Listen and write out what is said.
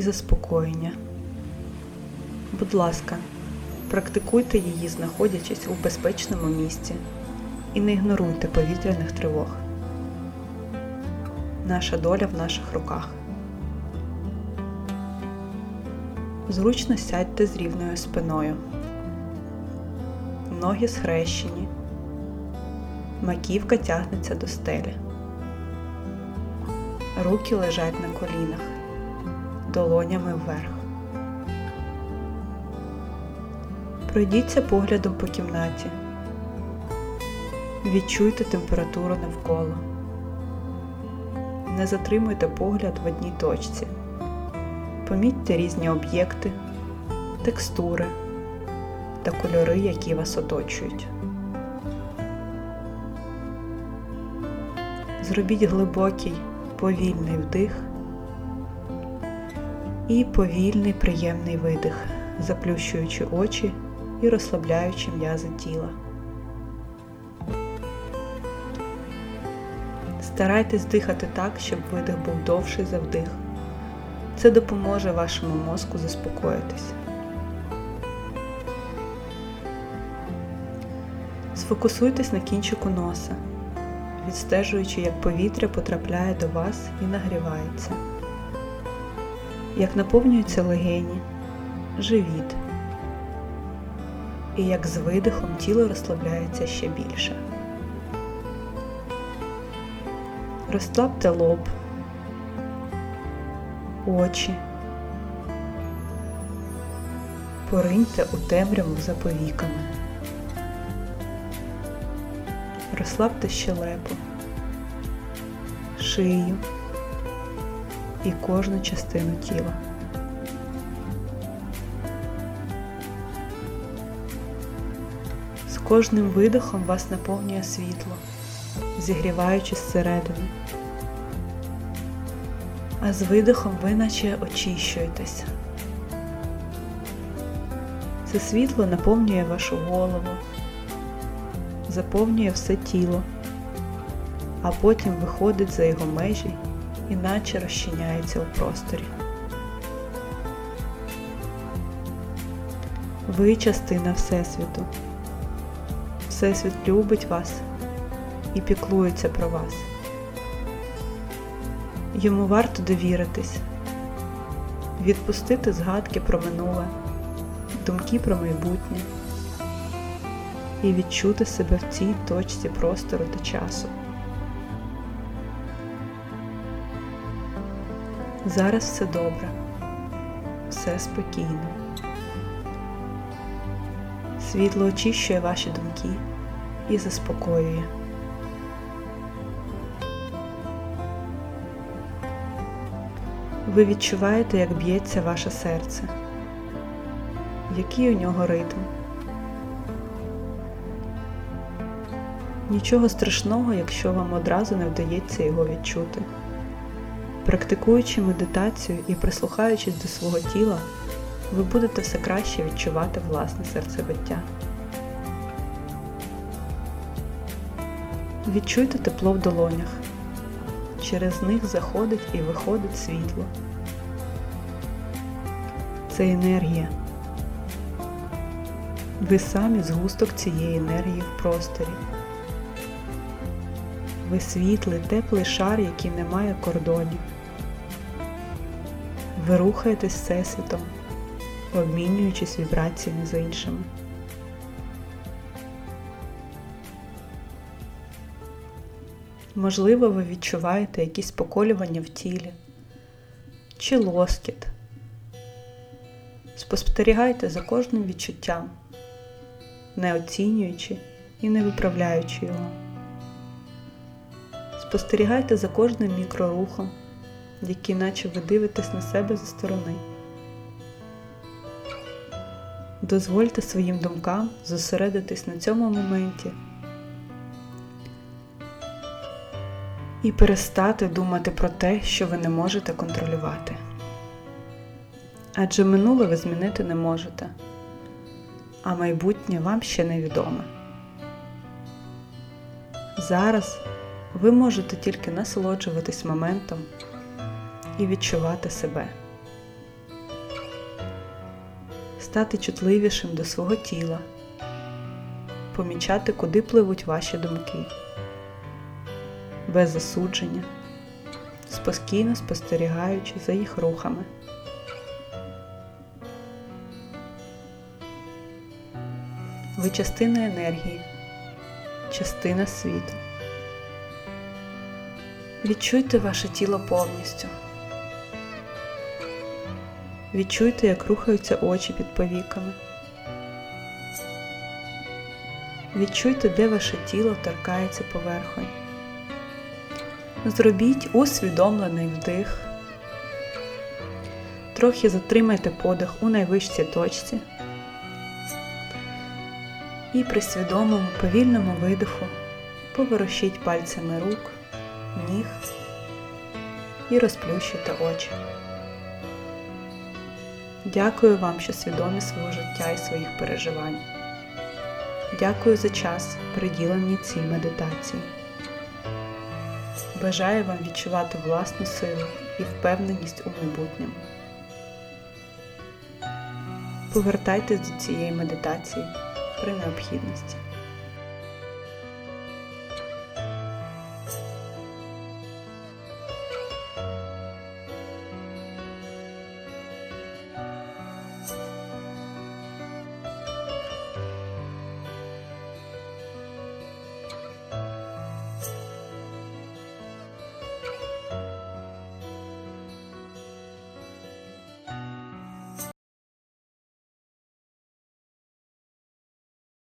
і заспокоєння. Будь ласка, практикуйте її, знаходячись у безпечному місці, і не ігноруйте повітряних тривог. Наша доля в наших руках. Зручно сядьте з рівною спиною. Ноги схрещені. Маківка тягнеться до стелі. Руки лежать на колінах, долонями вверх. Пройдіться поглядом по кімнаті. Відчуйте температуру навколо. Не затримуйте погляд в одній точці. Помітьте різні об'єкти, текстури та кольори, які вас оточують. Зробіть глибокий, повільний вдих і повільний, приємний видих, заплющуючи очі і розслабляючи м'язи тіла. Старайтесь дихати так, щоб видих був довший за вдих. Це допоможе вашому мозку заспокоїтись. Сфокусуйтесь на кінчику носа, відстежуючи, як повітря потрапляє до вас і нагрівається, як наповнюються легені, живіт, і як з видихом тіло розслабляється ще більше. Розслабте лоб, очі, пориньте у темряву за повіками. Розслабте щелепу, шию і кожну частину тіла. З кожним видихом вас наповнює світло, зігріваючи зсередини. А з видихом ви наче очищуєтеся. Це світло наповнює вашу голову, заповнює все тіло, а потім виходить за його межі і наче розчиняється у просторі. Ви частина Всесвіту. Всесвіт любить вас і піклується про вас. Йому варто довіритись, відпустити згадки про минуле, думки про майбутнє і відчути себе в цій точці простору та часу. Зараз все добре, все спокійно. Світло очищує ваші думки і заспокоює. Ви відчуваєте, як б'ється ваше серце, який у нього ритм. Нічого страшного, якщо вам одразу не вдається його відчути. Практикуючи медитацію і прислухаючись до свого тіла, ви будете все краще відчувати власне серцебиття. Відчуйте тепло в долонях. Через них заходить і виходить світло. Це енергія. Ви самі згусток цієї енергії в просторі. Ви світлий, теплий шар, який не має кордонів. Ви рухаєтесь всесвітом, обмінюючись вібраціями з іншими. Можливо, ви відчуваєте якісь поколювання в тілі чи лоскіт. Спостерігайте за кожним відчуттям, не оцінюючи і не виправляючи його. Спостерігайте за кожним мікрорухом, який наче ви дивитесь на себе зі сторони. Дозвольте своїм думкам зосередитись на цьому моменті і перестати думати про те, що ви не можете контролювати. Адже минуле ви змінити не можете, а майбутнє вам ще невідоме. Зараз ви можете тільки насолоджуватись моментом і відчувати себе. стати чутливішим до свого тіла, помічати, куди пливуть ваші думки, без осудження, спокійно спостерігаючи за їх рухами. Ви частина енергії, частина світу. Відчуйте ваше тіло повністю. Відчуйте, як рухаються очі під повіками. Відчуйте, де ваше тіло торкається поверхні. Зробіть усвідомлений вдих. Трохи затримайте подих у найвищій точці. І при свідомому повільному видиху поворушіть пальцями рук, ніг і розплющуйте очі. Дякую вам, що свідомі свого життя і своїх переживань. Дякую за час, приділений цій медитації. Бажаю вам відчувати власну силу і впевненість у майбутньому. Повертайтесь до цієї медитації при необхідності.